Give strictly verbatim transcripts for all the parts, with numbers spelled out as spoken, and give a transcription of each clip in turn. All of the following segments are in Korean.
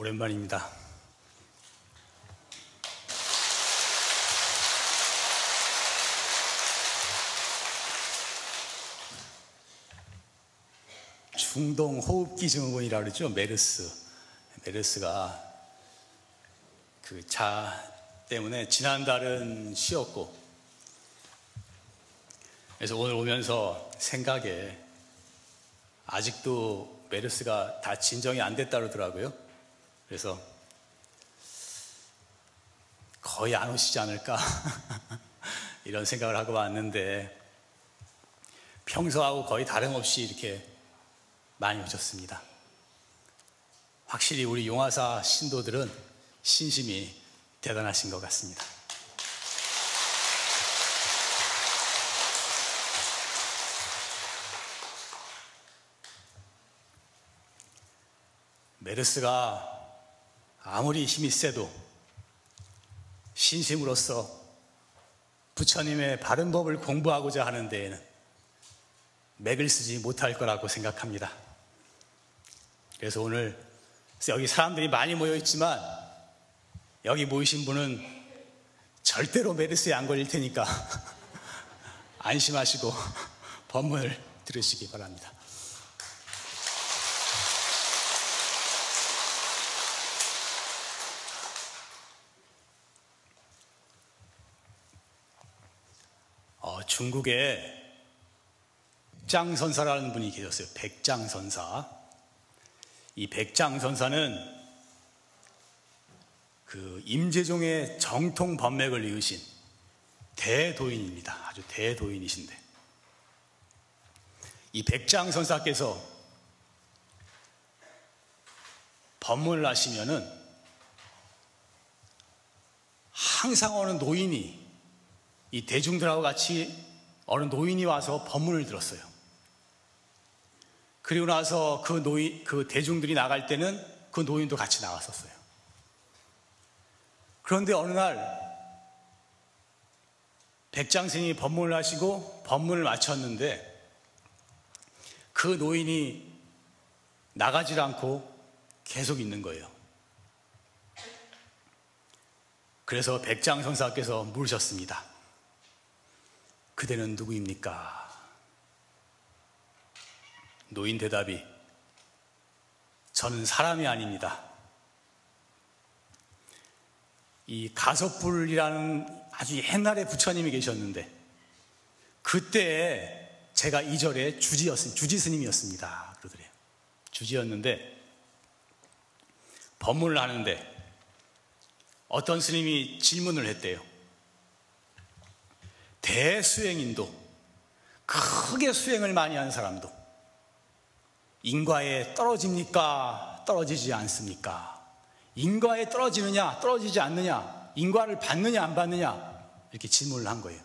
오랜만입니다. 중동 호흡기 증후군이라고 그러죠. 메르스. 메르스가 그 자 때문에 지난달은 쉬었고, 그래서 오늘 오면서 생각에 아직도 메르스가 다 진정이 안 됐다 그러더라고요. 그래서 거의 안 오시지 않을까 이런 생각을 하고 왔는데, 평소하고 거의 다름없이 이렇게 많이 오셨습니다. 확실히 우리 용화사 신도들은 신심이 대단하신 것 같습니다. 메르스가 아무리 힘이 세도 신심으로서 부처님의 바른 법을 공부하고자 하는 데에는 맥을 쓰지 못할 거라고 생각합니다. 그래서 오늘 여기 사람들이 많이 모여있지만, 여기 모이신 분은 절대로 메르스에 안 걸릴 테니까 안심하시고 법문을 들으시기 바랍니다. 중국에 백장선사라는 분이 계셨어요. 백장선사. 이 백장선사는 그 임제종의 정통 법맥을 이으신 대도인입니다. 아주 대도인이신데, 이 백장선사께서 법문을 하시면은 항상 어느 노인이, 이 대중들하고 같이 어느 노인이 와서 법문을 들었어요. 그리고 나서 그 노인, 그 대중들이 나갈 때는 그 노인도 같이 나갔었어요. 그런데 어느 날 백장스님이 법문을 하시고 법문을 마쳤는데, 그 노인이 나가질 않고 계속 있는 거예요. 그래서 백장선사께서 물으셨습니다. 그대는 누구입니까? 노인 대답이, 저는 사람이 아닙니다. 이 가섭불이라는 아주 옛날에 부처님이 계셨는데, 그때 제가 이 절에 주지였습니다. 주지스님이었습니다. 그러더래요. 주지였는데, 법문을 하는데 어떤 스님이 질문을 했대요. 대수행인도, 크게 수행을 많이 한 사람도 인과에 떨어집니까? 떨어지지 않습니까? 인과에 떨어지느냐? 떨어지지 않느냐? 인과를 받느냐? 안 받느냐? 이렇게 질문을 한 거예요.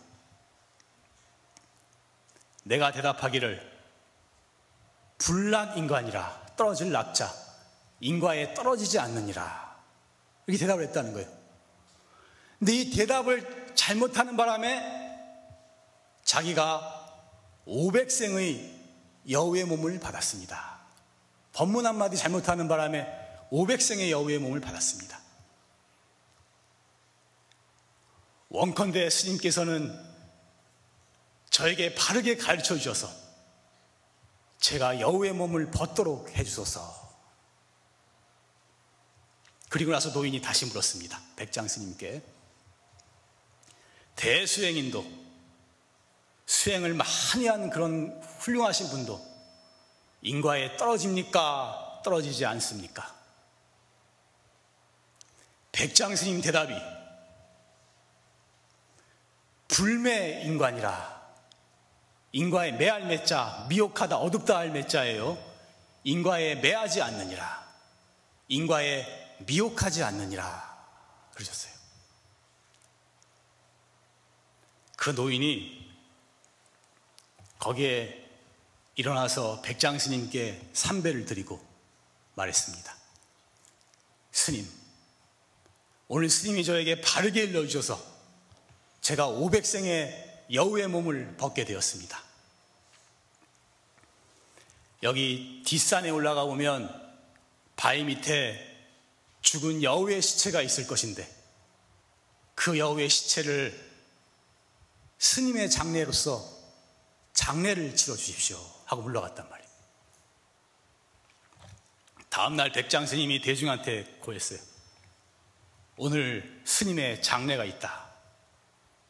내가 대답하기를, 불낙인관이라, 떨어질 낙자, 인과에 떨어지지 않느니라, 이렇게 대답을 했다는 거예요. 근데 이 대답을 잘못하는 바람에 자기가 오백 생의 여우의 몸을 받았습니다. 법문 한마디 잘못하는 바람에 오백 생의 여우의 몸을 받았습니다. 원컨대 스님께서는 저에게 바르게 가르쳐 주셔서 제가 여우의 몸을 벗도록 해주소서. 그리고 나서 노인이 다시 물었습니다. 백장 스님께. 대수행인도, 수행을 많이 한 그런 훌륭하신 분도 인과에 떨어집니까? 떨어지지 않습니까? 백장스님 대답이, 불매인관이라, 인과에 매할 매자, 미혹하다, 어둡다 할 매자예요. 인과에 매하지 않느니라, 인과에 미혹하지 않느니라, 그러셨어요. 그 노인이 거기에 일어나서 백장스님께 삼배를 드리고 말했습니다. 스님, 오늘 스님이 저에게 바르게 일러주셔서 제가 오백 생의 여우의 몸을 벗게 되었습니다. 여기 뒷산에 올라가 보면 바위 밑에 죽은 여우의 시체가 있을 것인데 그 여우의 시체를 스님의 장례로서 장례를 치러주십시오 하고 물러갔단 말이에요. 다음날 백장 스님이 대중한테 고했어요. 오늘 스님의 장례가 있다.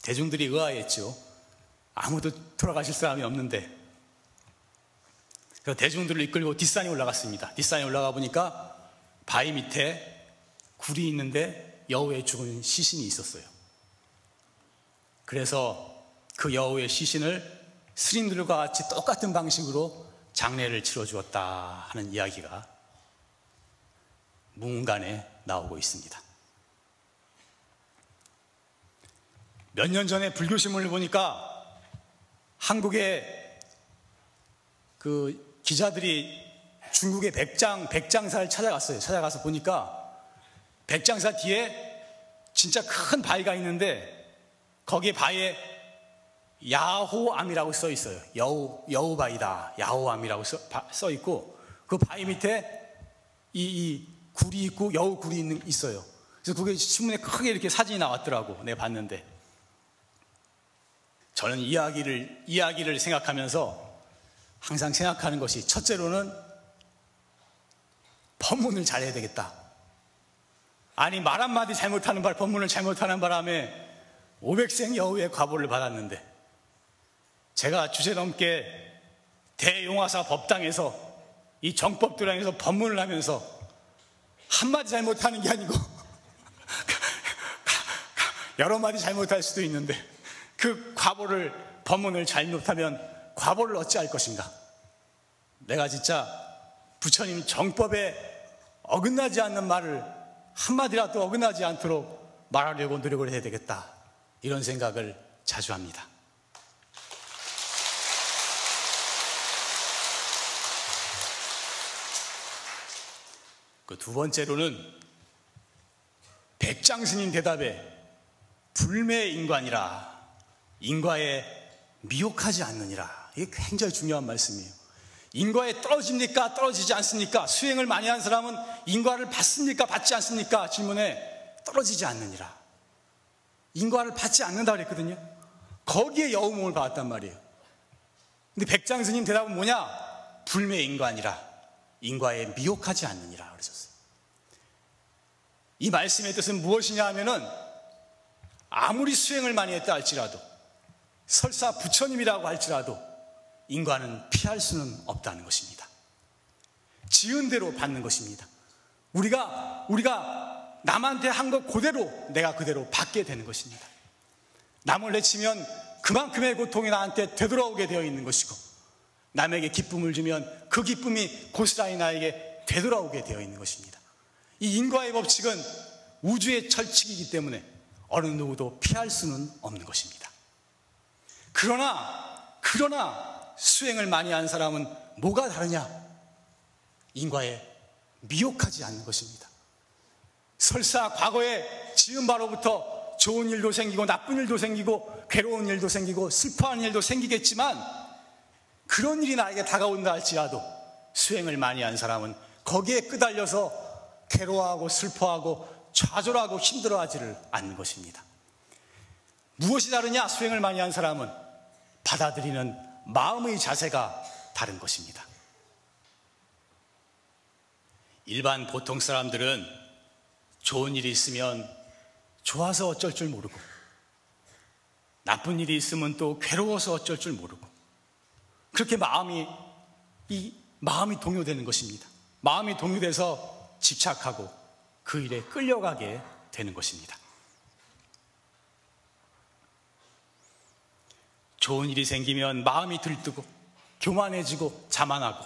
대중들이 의아했죠. 아무도 돌아가실 사람이 없는데. 그래서 대중들을 이끌고 뒷산에 올라갔습니다. 뒷산에 올라가 보니까 바위 밑에 굴이 있는데 여우의 죽은 시신이 있었어요. 그래서 그 여우의 시신을 스님들과 같이 똑같은 방식으로 장례를 치러주었다 하는 이야기가 문간에 나오고 있습니다. 몇 년 전에 불교신문을 보니까 한국의 그 기자들이 중국의 백장, 백장사를 찾아갔어요. 찾아가서 보니까 백장사 뒤에 진짜 큰 바위가 있는데 거기에 바위에 야호암이라고 써 있어요. 여우, 여우바위다. 야호암이라고 써, 바, 써 있고 그 바위 밑에 이, 이 굴이 있고 여우 굴이 있는, 있어요. 그래서 그게 신문에 크게 이렇게 사진이 나왔더라고. 내가 봤는데. 저는 이야기를, 이야기를 생각하면서 항상 생각하는 것이 첫째로는 법문을 잘해야 되겠다. 아니 말 한마디 잘못하는 바, 법문을 잘못하는 바람에 오백생 여우의 과보를 받았는데 제가 주제 넘게 대용화사 법당에서 이 정법도량에서 법문을 하면서 한마디 잘못하는 게 아니고 여러 마디 잘못할 수도 있는데 그 과보를 법문을 잘못하면 과보를 어찌할 것인가. 내가 진짜 부처님 정법에 어긋나지 않는 말을 한마디라도 어긋나지 않도록 말하려고 노력을 해야 되겠다. 이런 생각을 자주 합니다. 그 두 번째로는 백장스님 대답에 불매인관이라 인과에 미혹하지 않느니라. 이게 굉장히 중요한 말씀이에요. 인과에 떨어집니까? 떨어지지 않습니까? 수행을 많이 한 사람은 인과를 받습니까? 받지 않습니까? 질문에 떨어지지 않느니라. 인과를 받지 않는다고 그랬거든요. 거기에 여우몸을 받았단 말이에요. 근데 백장스님 대답은 뭐냐? 불매인과니라. 인과에 미혹하지 않느니라 그러셨어요. 이 말씀의 뜻은 무엇이냐 하면은 아무리 수행을 많이 했다 할지라도 설사 부처님이라고 할지라도 인과는 피할 수는 없다는 것입니다. 지은 대로 받는 것입니다. 우리가 우리가 남한테 한 것 그대로 내가 그대로 받게 되는 것입니다. 남을 내치면 그만큼의 고통이 나한테 되돌아오게 되어 있는 것이고 남에게 기쁨을 주면 그 기쁨이 고스란히 나에게 되돌아오게 되어 있는 것입니다. 이 인과의 법칙은 우주의 철칙이기 때문에 어느 누구도 피할 수는 없는 것입니다. 그러나 그러나 수행을 많이 한 사람은 뭐가 다르냐? 인과에 미혹하지 않는 것입니다. 설사 과거에 지은 바로부터 좋은 일도 생기고 나쁜 일도 생기고 괴로운 일도 생기고 슬퍼하는 일도 생기겠지만 그런 일이 나에게 다가온다 할지라도 수행을 많이 한 사람은 거기에 끄달려서 괴로워하고 슬퍼하고 좌절하고 힘들어하지를 않는 것입니다. 무엇이 다르냐? 수행을 많이 한 사람은 받아들이는 마음의 자세가 다른 것입니다. 일반 보통 사람들은 좋은 일이 있으면 좋아서 어쩔 줄 모르고 나쁜 일이 있으면 또 괴로워서 어쩔 줄 모르고 그렇게 마음이 이 마음이 동요되는 것입니다. 마음이 동요돼서 집착하고 그 일에 끌려가게 되는 것입니다. 좋은 일이 생기면 마음이 들뜨고 교만해지고 자만하고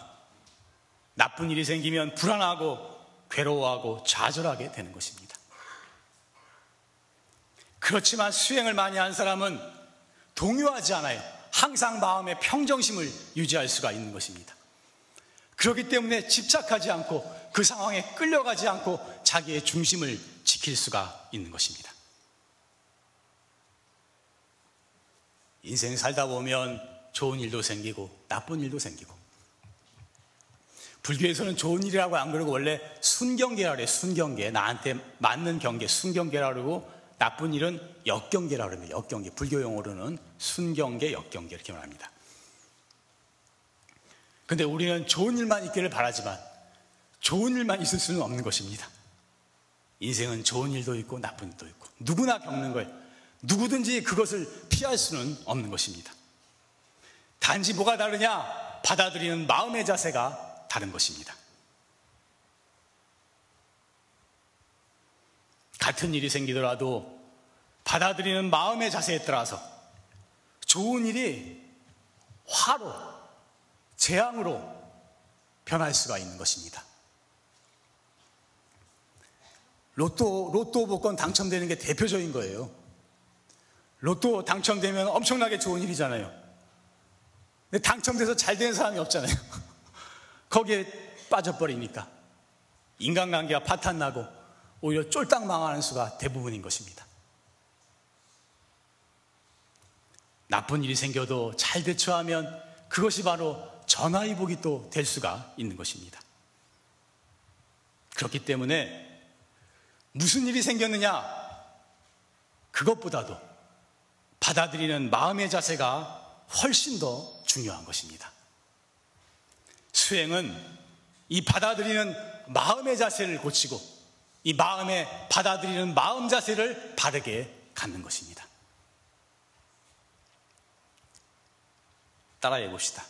나쁜 일이 생기면 불안하고 괴로워하고 좌절하게 되는 것입니다. 그렇지만 수행을 많이 한 사람은 동요하지 않아요. 항상 마음의 평정심을 유지할 수가 있는 것입니다. 그렇기 때문에 집착하지 않고 그 상황에 끌려가지 않고 자기의 중심을 지킬 수가 있는 것입니다. 인생 살다 보면 좋은 일도 생기고 나쁜 일도 생기고 불교에서는 좋은 일이라고 안 그러고 원래 순경계라고 그래요. 순경계. 나한테 맞는 경계, 순경계라고 그러고 나쁜 일은 역경계라고 합니다. 역경계. 불교 용어로는 순경계, 역경계 이렇게 말합니다. 근데 우리는 좋은 일만 있기를 바라지만 좋은 일만 있을 수는 없는 것입니다. 인생은 좋은 일도 있고 나쁜 일도 있고 누구나 겪는 거예요. 누구든지 그것을 피할 수는 없는 것입니다. 단지 뭐가 다르냐? 받아들이는 마음의 자세가 다른 것입니다. 같은 일이 생기더라도 받아들이는 마음의 자세에 따라서 좋은 일이 화로, 재앙으로 변할 수가 있는 것입니다. 로또, 로또 복권 당첨되는 게 대표적인 거예요. 로또 당첨되면 엄청나게 좋은 일이잖아요. 근데 당첨돼서 잘 되는 사람이 없잖아요. 거기에 빠져버리니까 인간관계가 파탄나고 오히려 쫄딱 망하는 수가 대부분인 것입니다. 나쁜 일이 생겨도 잘 대처하면 그것이 바로 전화위복이 또 될 수가 있는 것입니다. 그렇기 때문에 무슨 일이 생겼느냐? 그것보다도 받아들이는 마음의 자세가 훨씬 더 중요한 것입니다. 수행은 이 받아들이는 마음의 자세를 고치고 이 마음에 받아들이는 마음 자세를 바르게 갖는 것입니다. 따라해 봅시다.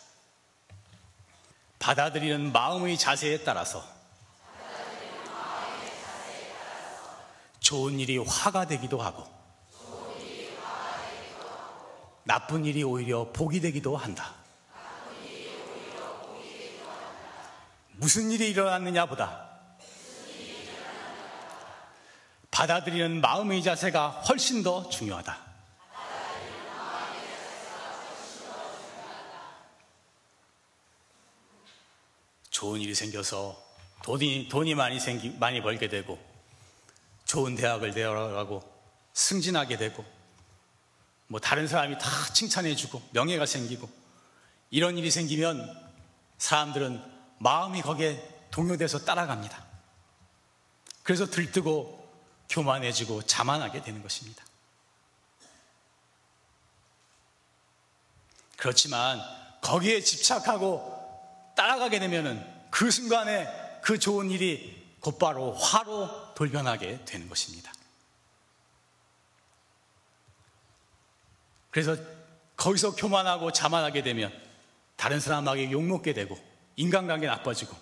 받아들이는 마음의 자세에 따라서 좋은 일이 화가 되기도 하고 나쁜 일이 오히려 복이 되기도 한다. 무슨 일이 일어났느냐 보다 받아들이는 마음의 자세가 훨씬 더 중요하다. 좋은 일이 생겨서 돈이, 돈이 많이 생기, 많이 벌게 되고 좋은 대학을 내려가고 승진하게 되고 뭐 다른 사람이 다 칭찬해주고 명예가 생기고 이런 일이 생기면 사람들은 마음이 거기에 동요돼서 따라갑니다. 그래서 들뜨고 교만해지고 자만하게 되는 것입니다. 그렇지만 거기에 집착하고 따라가게 되면 그 순간에 그 좋은 일이 곧바로 화로 돌변하게 되는 것입니다. 그래서 거기서 교만하고 자만하게 되면 다른 사람에게 욕먹게 되고 인간관계 나빠지고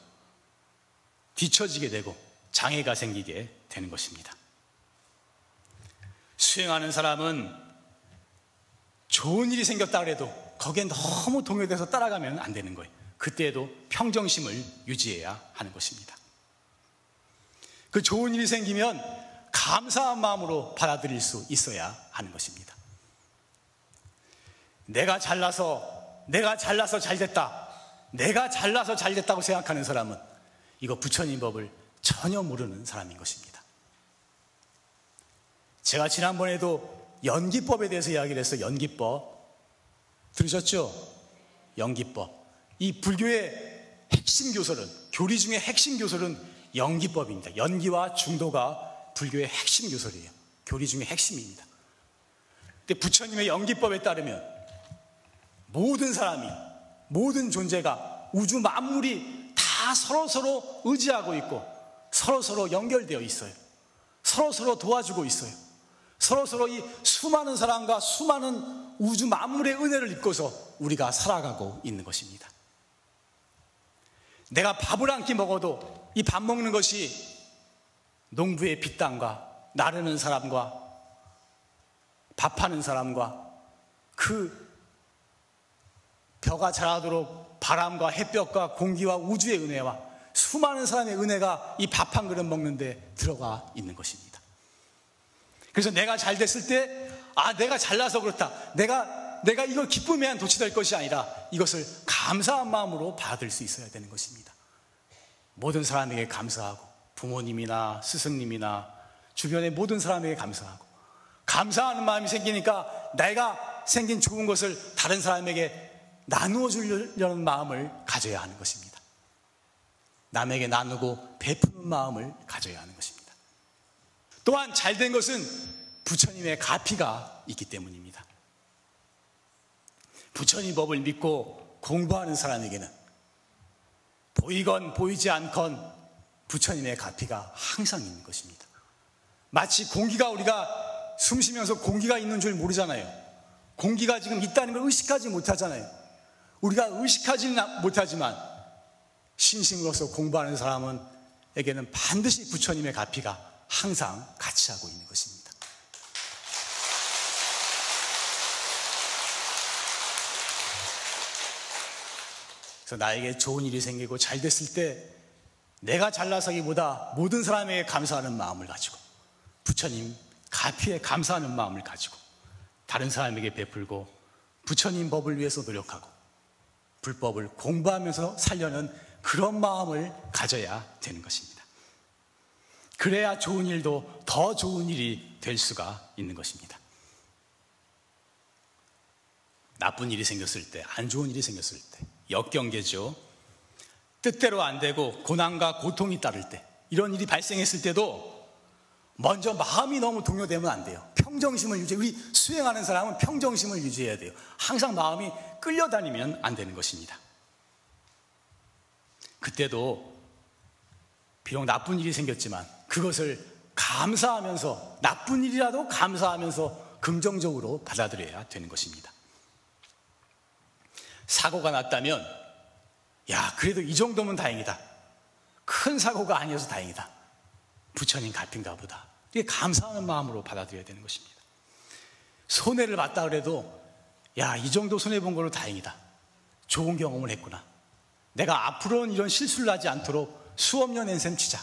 뒤처지게 되고 장애가 생기게 되는 것입니다. 수행하는 사람은 좋은 일이 생겼다고 해도 거기에 너무 동요돼서 따라가면 안 되는 거예요. 그때에도 평정심을 유지해야 하는 것입니다. 그 좋은 일이 생기면 감사한 마음으로 받아들일 수 있어야 하는 것입니다. 내가 잘나서, 내가 잘나서 잘됐다, 내가 잘나서 잘됐다고 생각하는 사람은 이거 부처님 법을 전혀 모르는 사람인 것입니다. 제가 지난번에도 연기법에 대해서 이야기를 했어요. 연기법. 들으셨죠? 연기법. 이 불교의 핵심 교설은, 교리 중에 핵심 교설은 연기법입니다. 연기와 중도가 불교의 핵심 교설이에요. 교리 중에 핵심입니다. 근데 부처님의 연기법에 따르면 모든 사람이, 모든 존재가, 우주 만물이 다 서로서로 의지하고 있고 서로서로 연결되어 있어요. 서로서로 도와주고 있어요. 서로서로 이 수많은 사람과 수많은 우주 만물의 은혜를 입고서 우리가 살아가고 있는 것입니다. 내가 밥을 한 끼 먹어도 이 밥 먹는 것이 농부의 빗땅과 나르는 사람과 밥하는 사람과 그 벼가 자라도록 바람과 햇볕과 공기와 우주의 은혜와 수많은 사람의 은혜가 이 밥 한 그릇 먹는 데 들어가 있는 것입니다. 그래서 내가 잘 됐을 때, 아, 내가 잘나서 그렇다, 내가 내가 이걸 기쁨에만 도취될 것이 아니라 이것을 감사한 마음으로 받을 수 있어야 되는 것입니다. 모든 사람에게 감사하고 부모님이나 스승님이나 주변의 모든 사람에게 감사하고 감사하는 마음이 생기니까 내가 생긴 좋은 것을 다른 사람에게 나누어 주려는 마음을 가져야 하는 것입니다. 남에게 나누고 베푸는 마음을 가져야 하는 것입니다. 또한 잘된 것은 부처님의 가피가 있기 때문입니다. 부처님 법을 믿고 공부하는 사람에게는 보이건 보이지 않건 부처님의 가피가 항상 있는 것입니다. 마치 공기가, 우리가 숨 쉬면서 공기가 있는 줄 모르잖아요. 공기가 지금 있다는 걸 의식하지 못하잖아요. 우리가 의식하지는 못하지만 신심으로서 공부하는 사람에게는 반드시 부처님의 가피가 항상 같이 하고 있는 것입니다. 그래서 나에게 좋은 일이 생기고 잘 됐을 때 내가 잘나서기보다 모든 사람에게 감사하는 마음을 가지고, 부처님 가피에 감사하는 마음을 가지고 다른 사람에게 베풀고, 부처님 법을 위해서 노력하고 불법을 공부하면서 살려는 그런 마음을 가져야 되는 것입니다. 그래야 좋은 일도 더 좋은 일이 될 수가 있는 것입니다. 나쁜 일이 생겼을 때, 안 좋은 일이 생겼을 때, 역경계죠. 뜻대로 안 되고 고난과 고통이 따를 때, 이런 일이 발생했을 때도 먼저 마음이 너무 동요되면 안 돼요. 평정심을 유지, 우리 수행하는 사람은 평정심을 유지해야 돼요. 항상 마음이 끌려다니면 안 되는 것입니다. 그때도 비록 나쁜 일이 생겼지만 그것을 감사하면서, 나쁜 일이라도 감사하면서 긍정적으로 받아들여야 되는 것입니다. 사고가 났다면, 야, 그래도 이 정도면 다행이다. 큰 사고가 아니어서 다행이다. 부처님 갚인가 보다. 이게 감사하는 마음으로 받아들여야 되는 것입니다. 손해를 봤다 그래도, 야, 이 정도 손해본 걸로 다행이다. 좋은 경험을 했구나. 내가 앞으로는 이런 실수를 하지 않도록 수업료 낸셈 치자.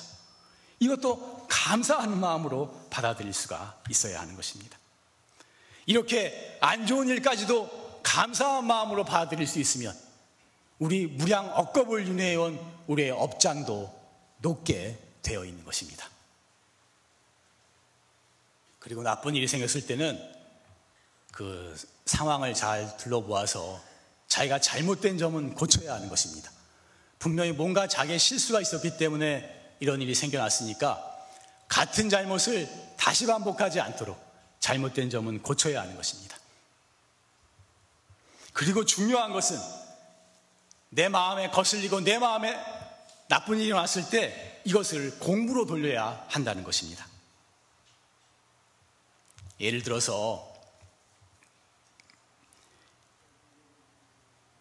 이것도 감사하는 마음으로 받아들일 수가 있어야 하는 것입니다. 이렇게 안 좋은 일까지도 감사한 마음으로 받아들일 수 있으면 우리 무량 억겁을 유네해온 우리의 업장도 높게 되어 있는 것입니다. 그리고 나쁜 일이 생겼을 때는 그 상황을 잘 둘러보아서 자기가 잘못된 점은 고쳐야 하는 것입니다. 분명히 뭔가 자기의 실수가 있었기 때문에 이런 일이 생겨났으니까 같은 잘못을 다시 반복하지 않도록 잘못된 점은 고쳐야 하는 것입니다. 그리고 중요한 것은 내 마음에 거슬리고 내 마음에 나쁜 일이 왔을 때 이것을 공부로 돌려야 한다는 것입니다. 예를 들어서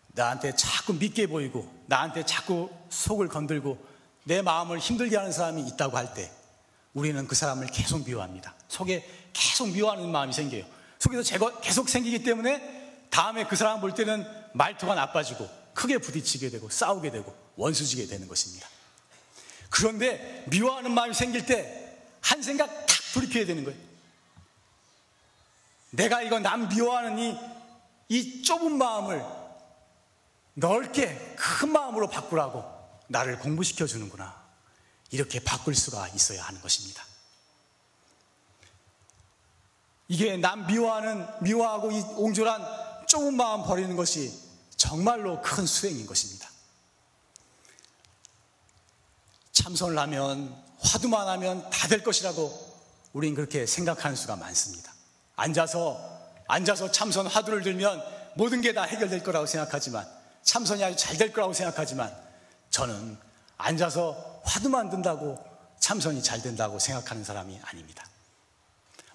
나한테 자꾸 믿게 보이고 나한테 자꾸 속을 건들고 내 마음을 힘들게 하는 사람이 있다고 할 때 우리는 그 사람을 계속 미워합니다. 속에 계속 미워하는 마음이 생겨요. 속에서 제거 계속 생기기 때문에 다음에 그 사람 볼 때는 말투가 나빠지고 크게 부딪히게 되고 싸우게 되고 원수지게 되는 것입니다. 그런데 미워하는 마음이 생길 때 한 생각 탁 돌이켜야 되는 거예요. 내가 이거 남 미워하는 이, 이 좁은 마음을 넓게 큰 마음으로 바꾸라고 나를 공부시켜주는구나. 이렇게 바꿀 수가 있어야 하는 것입니다. 이게 남 미워하는, 미워하고 이 옹졸한 좁은 마음 버리는 것이 정말로 큰 수행인 것입니다. 참선을 하면, 화두만 하면 다 될 것이라고 우린 그렇게 생각하는 수가 많습니다. 앉아서 앉아서 참선 화두를 들면 모든 게 다 해결될 거라고 생각하지만, 참선이 아주 잘 될 거라고 생각하지만, 저는 앉아서 화두만 든다고 참선이 잘 된다고 생각하는 사람이 아닙니다.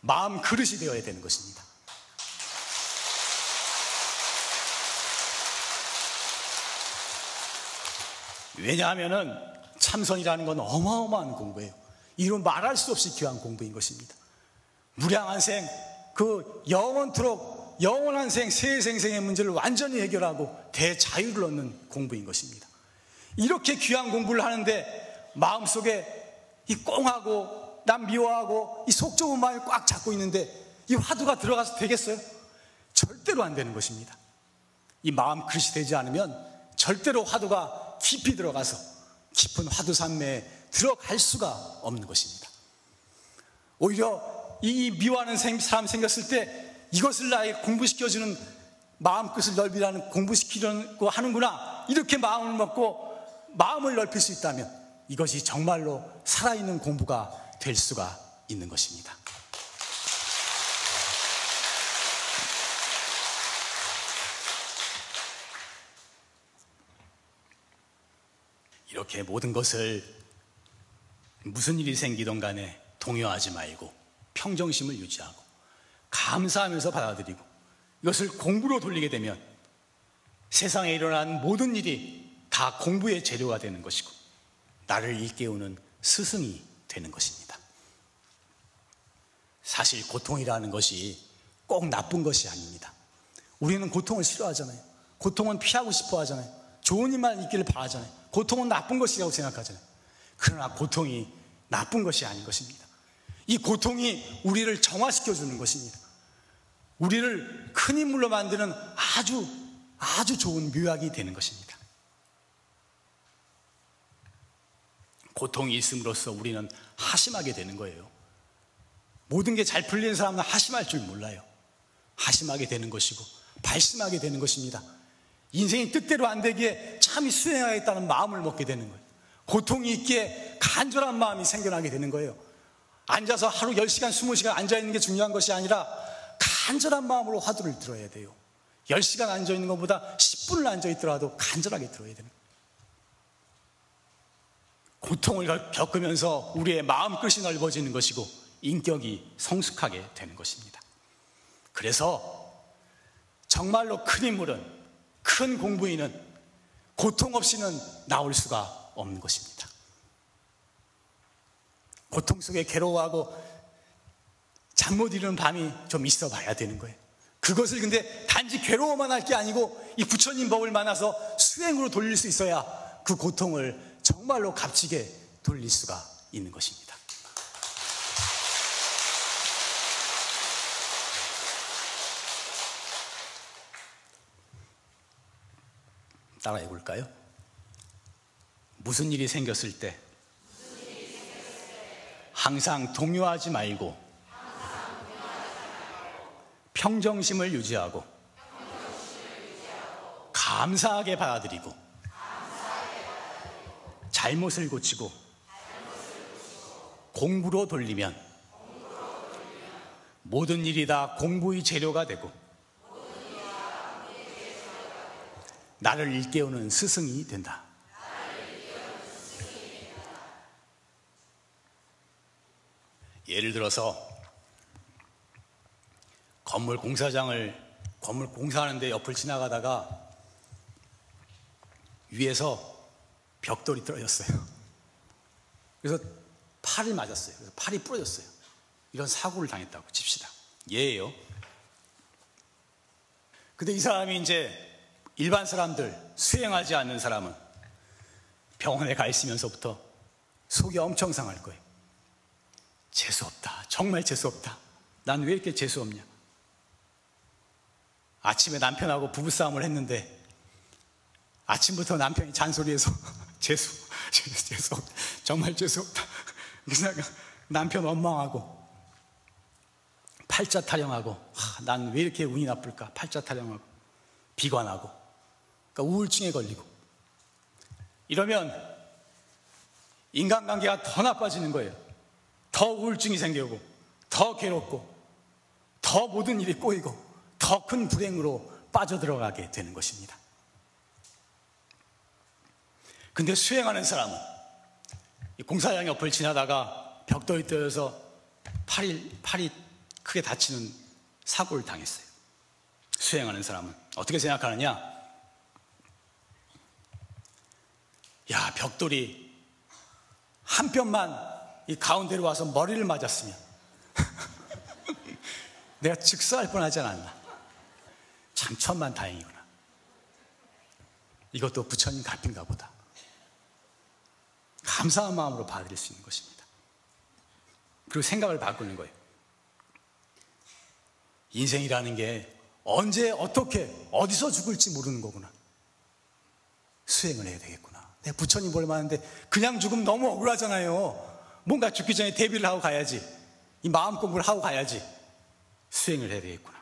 마음 그릇이 되어야 되는 것입니다. 왜냐하면은 참선이라는 건 어마어마한 공부예요. 이로 말할 수 없이 귀한 공부인 것입니다. 무량한 생, 그 영원토록 영원한 생, 세생생의 문제를 완전히 해결하고 대자유를 얻는 공부인 것입니다. 이렇게 귀한 공부를 하는데 마음속에 이 꽁하고 남 미워하고 이 속 좁은 마음을 꽉 잡고 있는데 이 화두가 들어가서 되겠어요? 절대로 안 되는 것입니다. 이 마음 그릇이 되지 않으면 절대로 화두가 깊이 들어가서 깊은 화두 산매에 들어갈 수가 없는 것입니다. 오히려 이 미워하는 사람 생겼을 때 이것을 나에게 공부시켜주는, 마음끝을 넓히라는, 공부시키려고 하는구나, 이렇게 마음을 먹고 마음을 넓힐 수 있다면 이것이 정말로 살아있는 공부가 될 수가 있는 것입니다. 이렇게 모든 것을 무슨 일이 생기든 간에 동요하지 말고 평정심을 유지하고 감사하면서 받아들이고 이것을 공부로 돌리게 되면 세상에 일어난 모든 일이 다 공부의 재료가 되는 것이고 나를 일깨우는 스승이 되는 것입니다. 사실 고통이라는 것이 꼭 나쁜 것이 아닙니다. 우리는 고통을 싫어하잖아요. 고통은 피하고 싶어 하잖아요. 좋은 일만 있기를 바라잖아요. 고통은 나쁜 것이라고 생각하잖아요. 그러나 고통이 나쁜 것이 아닌 것입니다. 이 고통이 우리를 정화시켜주는 것입니다. 우리를 큰 인물로 만드는 아주 아주 좋은 묘약이 되는 것입니다. 고통이 있음으로써 우리는 하심하게 되는 거예요. 모든 게 잘 풀리는 사람은 하심할 줄 몰라요. 하심하게 되는 것이고 발심하게 되는 것입니다. 인생이 뜻대로 안 되기에 참이 수행하겠다는 마음을 먹게 되는 거예요. 고통이 있기에 간절한 마음이 생겨나게 되는 거예요. 앉아서 하루 열 시간, 스무 시간 앉아있는 게 중요한 것이 아니라 간절한 마음으로 화두를 들어야 돼요. 열 시간 앉아있는 것보다 십 분을 앉아있더라도 간절하게 들어야 되는 거예요. 고통을 겪으면서 우리의 마음끝이 넓어지는 것이고 인격이 성숙하게 되는 것입니다. 그래서 정말로 큰 인물은, 큰 공부인은 고통 없이는 나올 수가 없는 것입니다. 고통 속에 괴로워하고 잠 못 이루는 밤이 좀 있어 봐야 되는 거예요. 그것을 근데 단지 괴로워만 할 게 아니고 이 부처님 법을 만나서 수행으로 돌릴 수 있어야 그 고통을 정말로 값지게 돌릴 수가 있는 것입니다. 따라해 볼까요? 무슨 일이 생겼을 때 항상 동요하지 말고 평정심을 유지하고 감사하게 받아들이고 잘못을 고치고 공부로 돌리면 모든 일이 다 공부의 재료가 되고 나를 일깨우는 스승이 된다. 예를 들어서 건물 공사장을, 건물 공사하는데 옆을 지나가다가 위에서 벽돌이 떨어졌어요. 그래서 팔을 맞았어요. 그래서 팔이 부러졌어요. 이런 사고를 당했다고 칩시다. 예예요. 근데 이 사람이 이제 일반 사람들, 수행하지 않는 사람은 병원에 가 있으면서부터 속이 엄청 상할 거예요. 재수없다. 정말 재수없다. 난 왜 이렇게 재수없냐. 아침에 남편하고 부부싸움을 했는데 아침부터 남편이 잔소리해서 재수, 재수, 재수없다. 정말 재수없다. 남편 원망하고 팔자 타령하고 난 왜 이렇게 운이 나쁠까. 팔자 타령하고 비관하고 우울증에 걸리고 이러면 인간관계가 더 나빠지는 거예요. 더 우울증이 생기고 더 괴롭고 더 모든 일이 꼬이고 더 큰 불행으로 빠져들어가게 되는 것입니다. 근데 수행하는 사람은 공사장 옆을 지나다가 벽돌이 떨어져서 팔이, 팔이 크게 다치는 사고를 당했어요. 수행하는 사람은 어떻게 생각하느냐? 야, 벽돌이 한 뼘만 이 가운데로 와서 머리를 맞았으면 내가 즉사할 뻔하지 않았나. 참 천만 다행이구나. 이것도 부처님 갚인가 보다. 감사한 마음으로 받아들일 수 있는 것입니다. 그리고 생각을 바꾸는 거예요. 인생이라는 게 언제 어떻게 어디서 죽을지 모르는 거구나. 수행을 해야 되겠구나. 내 부처님 뭘 봤는데 그냥 죽으면 너무 억울하잖아요. 뭔가 죽기 전에 대비를 하고 가야지. 이 마음 공부를 하고 가야지. 수행을 해야 되겠구나.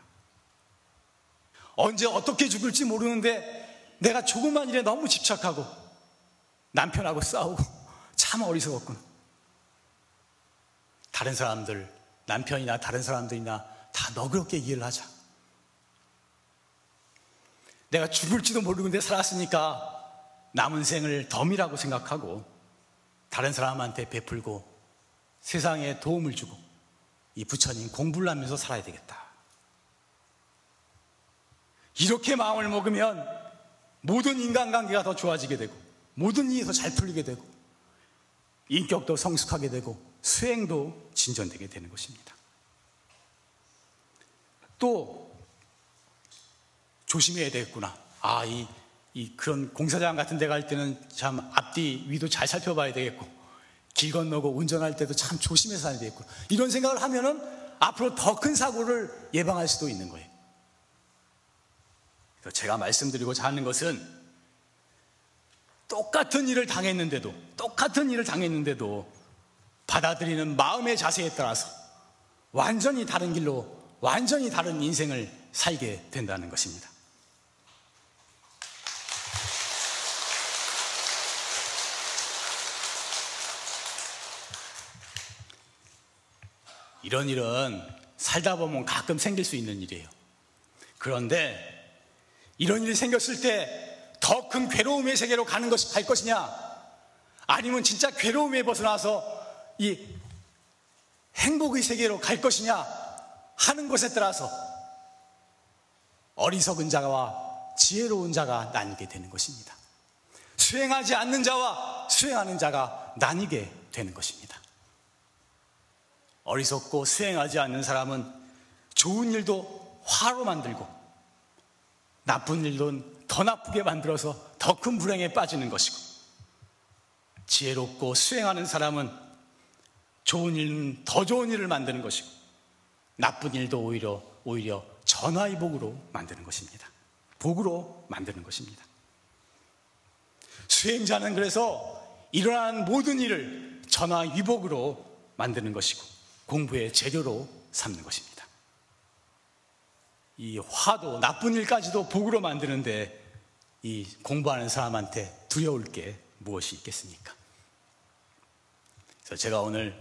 언제 어떻게 죽을지 모르는데 내가 조그만 일에 너무 집착하고 남편하고 싸우고 참 어리석었군. 다른 사람들, 남편이나 다른 사람들이나 다 너그럽게 이해를 하자. 내가 죽을지도 모르는데 살았으니까 남은 생을 덤이라고 생각하고 다른 사람한테 베풀고 세상에 도움을 주고 이 부처님 공부를 하면서 살아야 되겠다. 이렇게 마음을 먹으면 모든 인간관계가 더 좋아지게 되고 모든 일이 더 잘 풀리게 되고 인격도 성숙하게 되고 수행도 진전되게 되는 것입니다. 또 조심해야 되겠구나. 아, 이, 이 그런 공사장 같은 데 갈 때는 참 앞뒤 위도 잘 살펴봐야 되겠고 길 건너고 운전할 때도 참 조심해서 해야 되겠고 이런 생각을 하면은 앞으로 더 큰 사고를 예방할 수도 있는 거예요. 제가 말씀드리고자 하는 것은 똑같은 일을 당했는데도 똑같은 일을 당했는데도 받아들이는 마음의 자세에 따라서 완전히 다른 길로 완전히 다른 인생을 살게 된다는 것입니다. 이런 일은 살다 보면 가끔 생길 수 있는 일이에요. 그런데 이런 일이 생겼을 때 더 큰 괴로움의 세계로 가는 것이 갈 것이냐, 아니면 진짜 괴로움에 벗어나서 이 행복의 세계로 갈 것이냐 하는 것에 따라서 어리석은 자와 지혜로운 자가 나뉘게 되는 것입니다. 수행하지 않는 자와 수행하는 자가 나뉘게 되는 것입니다. 어리석고 수행하지 않는 사람은 좋은 일도 화로 만들고 나쁜 일은 더 나쁘게 만들어서 더 큰 불행에 빠지는 것이고, 지혜롭고 수행하는 사람은 좋은 일은 더 좋은 일을 만드는 것이고 나쁜 일도 오히려 오히려 전화의 복으로 만드는 것입니다. 복으로 만드는 것입니다. 수행자는 그래서 일어난 모든 일을 전화위복으로 만드는 것이고 공부의 재료로 삼는 것입니다. 이 화도 나쁜 일까지도 복으로 만드는데 이 공부하는 사람한테 두려울 게 무엇이 있겠습니까? 그래서 제가 오늘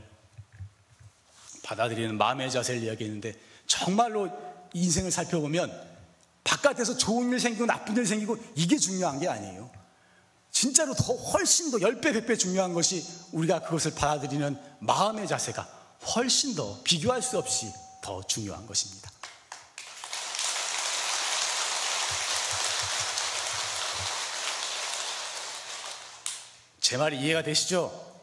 받아들이는 마음의 자세를 이야기했는데 정말로 인생을 살펴보면 바깥에서 좋은 일 생기고 나쁜 일 생기고 이게 중요한 게 아니에요. 진짜로 더 훨씬 더 십 배, 백 배 중요한 것이 우리가 그것을 받아들이는 마음의 자세가 훨씬 더 비교할 수 없이 더 중요한 것입니다. 제 말이 이해가 되시죠?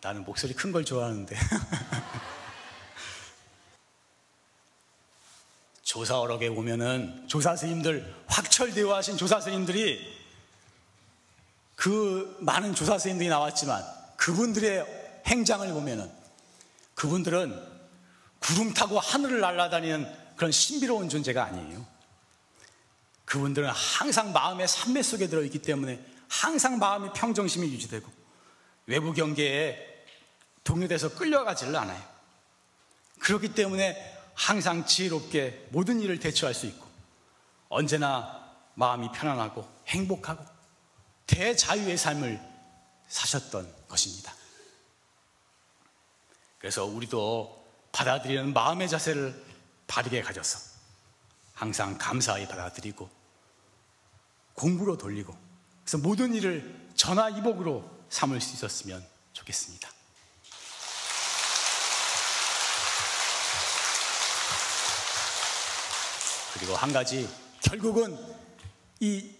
나는 목소리 큰 걸 좋아하는데. 조사오락에 오면은 조사스님들, 확철대오 하신 조사스님들이 그 많은 조사스님들이 나왔지만 그분들의 행장을 보면은 그분들은 구름 타고 하늘을 날아다니는 그런 신비로운 존재가 아니에요. 그분들은 항상 마음의 산매 속에 들어있기 때문에 항상 마음의 평정심이 유지되고 외부 경계에 동요돼서 끌려가지를 않아요. 그렇기 때문에 항상 지혜롭게 모든 일을 대처할 수 있고 언제나 마음이 편안하고 행복하고 대자유의 삶을 사셨던 것입니다. 그래서 우리도 받아들이는 마음의 자세를 바르게 가져서 항상 감사히 받아들이고 공부로 돌리고 그래서 모든 일을 전화위복으로 삼을 수 있었으면 좋겠습니다. 그리고 한 가지, 결국은 이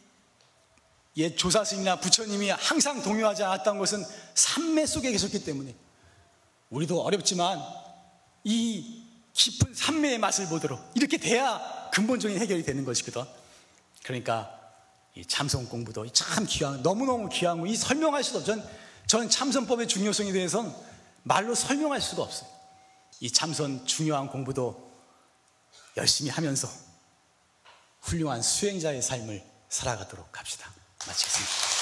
옛 조사스님이나 부처님이 항상 동요하지 않았던 것은 산매 속에 계셨기 때문에 우리도 어렵지만 이 깊은 산매의 맛을 보도록 이렇게 돼야 근본적인 해결이 되는 것이거든. 그러니까 이 참선 공부도 참 귀한, 너무너무 귀한 거. 이 설명할 수도 없어요. 저는 참선법의 중요성에 대해서는 말로 설명할 수가 없어요. 이 참선 중요한 공부도 열심히 하면서 훌륭한 수행자의 삶을 살아가도록 합시다. 마치겠습니다.